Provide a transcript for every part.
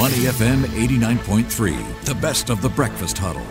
Money FM 89.3, the best of the breakfast huddle.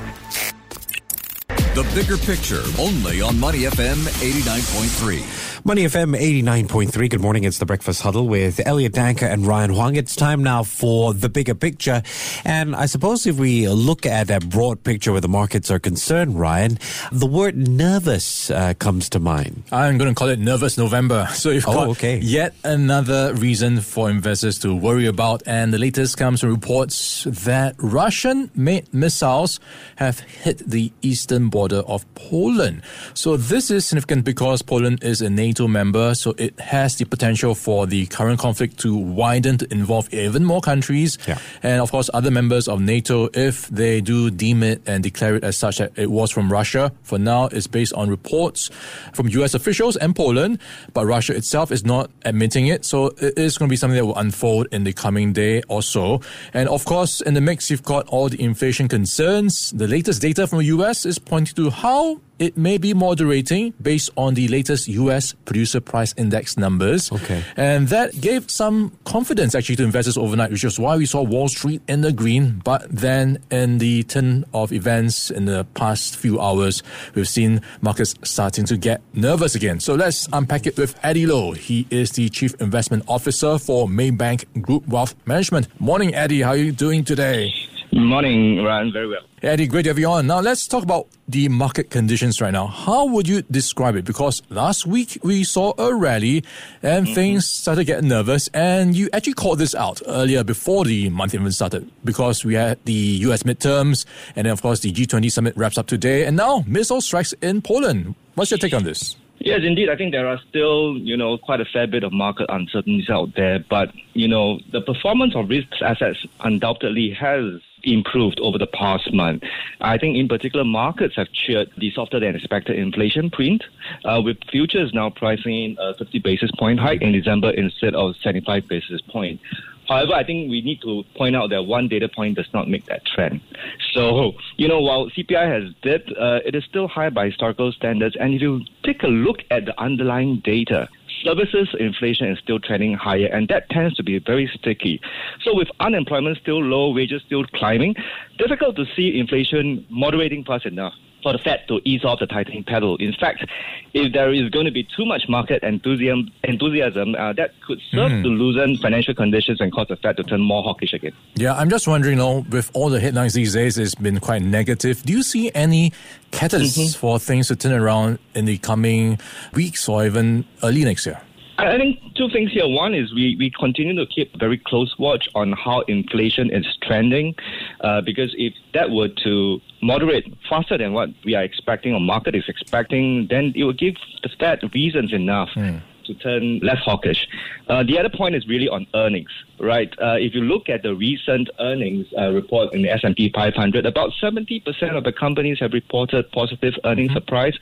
The bigger picture, only on Money FM 89.3. Money FM 89.3. Good morning. It's the Breakfast Huddle with Elliot Danker and Ryan Huang. It's time now for the bigger picture. And I suppose if we look at that broad picture where the markets are concerned, Ryan, the word nervous comes to mind. I'm going to call it Nervous November. So you've got yet another reason for investors to worry about. And the latest comes from reports that Russian-made missiles have hit the eastern border of Poland. So this is significant because Poland is a NATO member, so it has the potential for the current conflict to widen to involve even more countries. And of course other members of NATO, if they do deem it and declare it as such that it was from Russia. For now, it's based on reports from US officials and Poland, but Russia itself is not admitting it. So it is going to be something that will unfold in the coming day or so. And of course in the mix, you've got all the inflation concerns. The latest data from the US is pointing to how it may be moderating based on the latest US Producer Price Index numbers. And that gave some confidence actually to investors overnight, which is why we saw Wall Street in the green. But then in the turn of events in the past few hours, we've seen markets starting to get nervous again. So let's unpack it with Eddie Loh. He is the Chief Investment Officer for Maybank Group Wealth Management. Morning, Eddie. How are you doing today? Morning, Ryan. Very well. Eddie, great to have you on. Now, let's talk about the market conditions right now. How would you describe it? Because last week we saw a rally and things started getting nervous, and you actually called this out earlier before the month even started because we had the US midterms and then, of course, the G20 summit wraps up today, and now missile strikes in Poland. What's your take on this? Yes, indeed. I think there are still, quite a fair bit of market uncertainties out there, but, the performance of risk assets undoubtedly has improved over the past month. I think in particular, markets have cheered the softer than expected inflation print, with futures now pricing a 50 basis point hike in December instead of 75 basis point. However, I think we need to point out that one data point does not make that trend. So, while CPI has dipped, it is still high by historical standards. And if you take a look at the underlying data, services inflation is still trending higher, and that tends to be very sticky. So with unemployment still low, wages still climbing, difficult to see inflation moderating fast enough for the Fed to ease off the tightening pedal. In fact, if there is going to be too much market enthusiasm, that could serve to loosen financial conditions and cause the Fed to turn more hawkish again. Yeah, I'm just wondering, with all the headlines these days, it's been quite negative. Do you see any catalysts for things to turn around in the coming weeks or even early next year? I think two things here. One is we continue to keep very close watch on how inflation is trending, because if that were to moderate faster than what we are expecting or market is expecting, then it will give the Fed reasons enough to turn less hawkish. The other point is really on earnings, right? If you look at the recent earnings report in the S&P 500, about 70% of the companies have reported positive earnings surprise.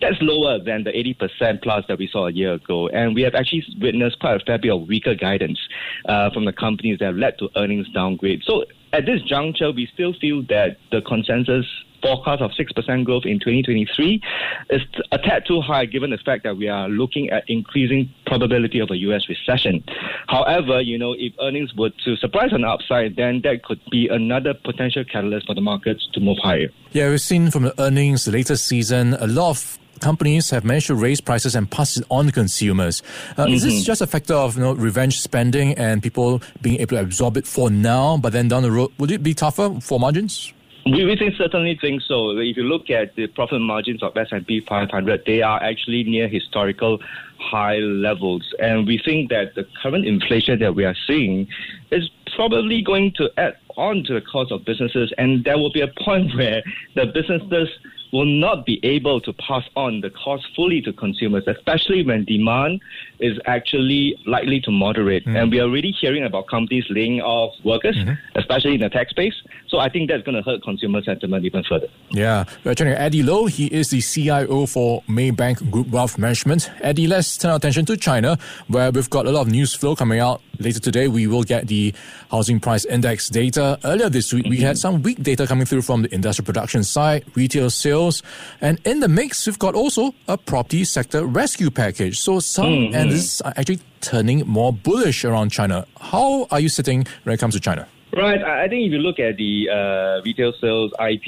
That's lower than the 80% plus that we saw a year ago. And we have actually witnessed quite a fair bit of weaker guidance from the companies that have led to earnings downgrade. So at this juncture, we still feel that the consensus forecast of 6% growth in 2023 is a tad too high given the fact that we are looking at increasing probability of a U.S. recession. However, if earnings were to surprise on the upside, then that could be another potential catalyst for the markets to move higher. Yeah, we've seen from the earnings, the latest season, a lot of companies have managed to raise prices and pass it on to consumers. Is this just a factor of revenge spending and people being able to absorb it for now, but then down the road, would it be tougher for margins? We certainly think so. If you look at the profit margins of S&P 500, they are actually near historical high levels. And we think that the current inflation that we are seeing is probably going to add on to the cost of businesses. And there will be a point where the businesses will not be able to pass on the cost fully to consumers, especially when demand is actually likely to moderate. And we are already hearing about companies laying off workers, especially in the tech space. So I think that's going to hurt consumer sentiment even further. Yeah. We're talking to Eddie Loh. He is the CIO for Maybank Group Wealth Management. Eddie, let's turn our attention to China, where we've got a lot of news flow coming out. Later today, we will get the housing price index data. Earlier this week, we had some weak data coming through from the industrial production side, retail sales, and in the mix, we've got also a property sector rescue package. So some analysts are actually turning more bullish around China. How are you sitting when it comes to China? Right. I think if you look at the retail sales, IP,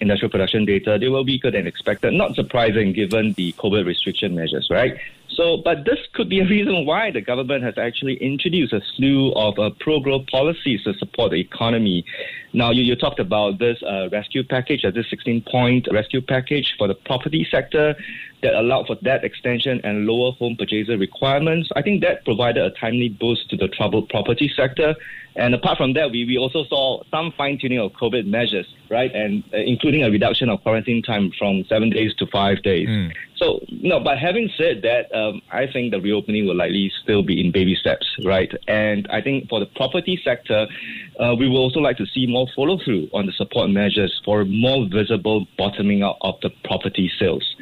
industrial production data, they will be good and expected. Not surprising given the COVID restriction measures, right? So, but this could be a reason why the government has actually introduced a slew of pro-growth policies to support the economy. Now, you talked about this rescue package, this 16-point rescue package for the property sector that allowed for debt extension and lower home purchaser requirements. I think that provided a timely boost to the troubled property sector. And apart from that, we also saw some fine-tuning of COVID measures, right, and including a reduction of quarantine time from 7 days to 5 days. Mm. So, no, but having said that, I think the reopening will likely still be in baby steps, right? And I think for the property sector, we will also like to see more follow-through on the support measures for more visible bottoming out of the property sales.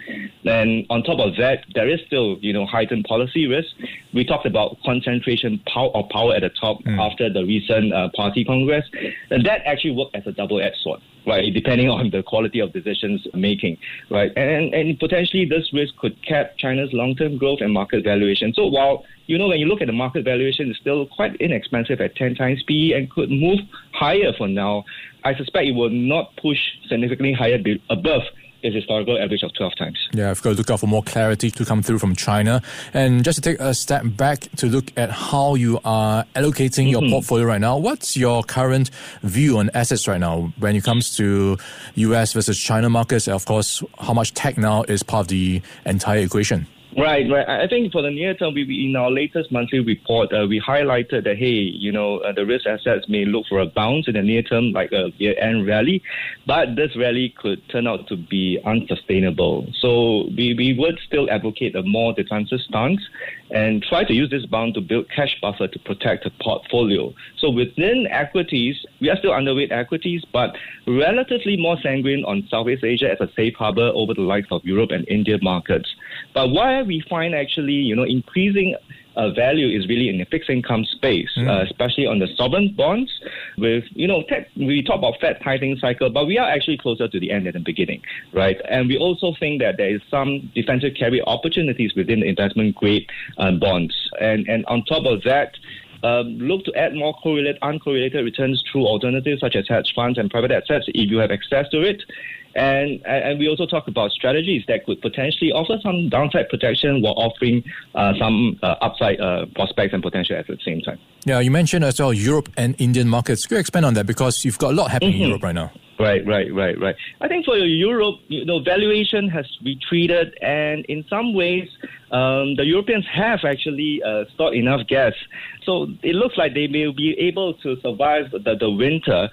And on top of that, there is still, heightened policy risk. We talked about concentration of power at the top after the recent party congress, and that actually worked as a double-edged sword, right? Depending on the quality of decisions making, right? And potentially this risk could cap China's long-term growth and market valuation. So while when you look at the market valuation, it's still quite inexpensive at 10 times PE and could move higher for now. I suspect it will not push significantly higher above its historical average of 12 times. Yeah, I've got to look out for more clarity to come through from China. And just to take a step back to look at how you are allocating your portfolio right now, what's your current view on assets right now when it comes to US versus China markets? And of course, how much tech now is part of the entire equation? Right. I think for the near term, in our latest monthly report, we highlighted that, the risk assets may look for a bounce in the near term, like a year-end rally, but this rally could turn out to be unsustainable. So we would still advocate a more defensive stance and try to use this bounce to build cash buffer to protect the portfolio. So within equities, we are still underweight equities, but relatively more sanguine on Southeast Asia as a safe harbor over the likes of Europe and India markets. But why we find actually, increasing value is really in the fixed income space, especially on the sovereign bonds. With, we talk about Fed tightening cycle, but we are actually closer to the end than the beginning, right? And we also think that there is some defensive carry opportunities within the investment grade bonds. And on top of that, look to add more uncorrelated returns through alternatives such as hedge funds and private assets if you have access to it. And we also talk about strategies that could potentially offer some downside protection while offering some upside prospects and potential at the same time. Yeah, you mentioned as well Europe and Indian markets. Could you expand on that? Because you've got a lot happening in Europe right now. Right. I think for Europe, valuation has retreated, and in some ways, the Europeans have actually stored enough gas. So it looks like they may be able to survive the winter,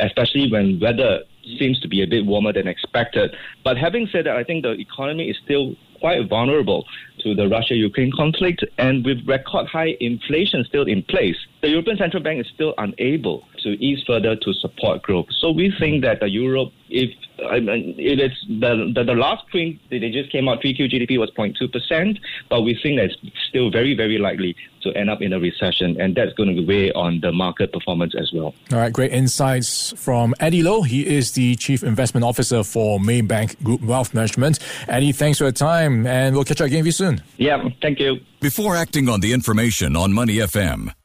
especially when weather seems to be a bit warmer than expected. But having said that, I think the economy is still quite vulnerable to the Russia-Ukraine conflict, and with record high inflation still in place, the European Central Bank is still unable to ease further to support growth. So we think that Europe, if it's the last print they just came out, 3Q GDP was 0.2%, but we think that it's still very, very likely to end up in a recession, and that's going to weigh on the market performance as well. All right, great insights from Eddie Loh. He is the Chief Investment Officer for Maybank Group Wealth Management. Eddie, thanks for your time, and we'll catch up again with you soon. Yeah, thank you. Before acting on the information on Money FM,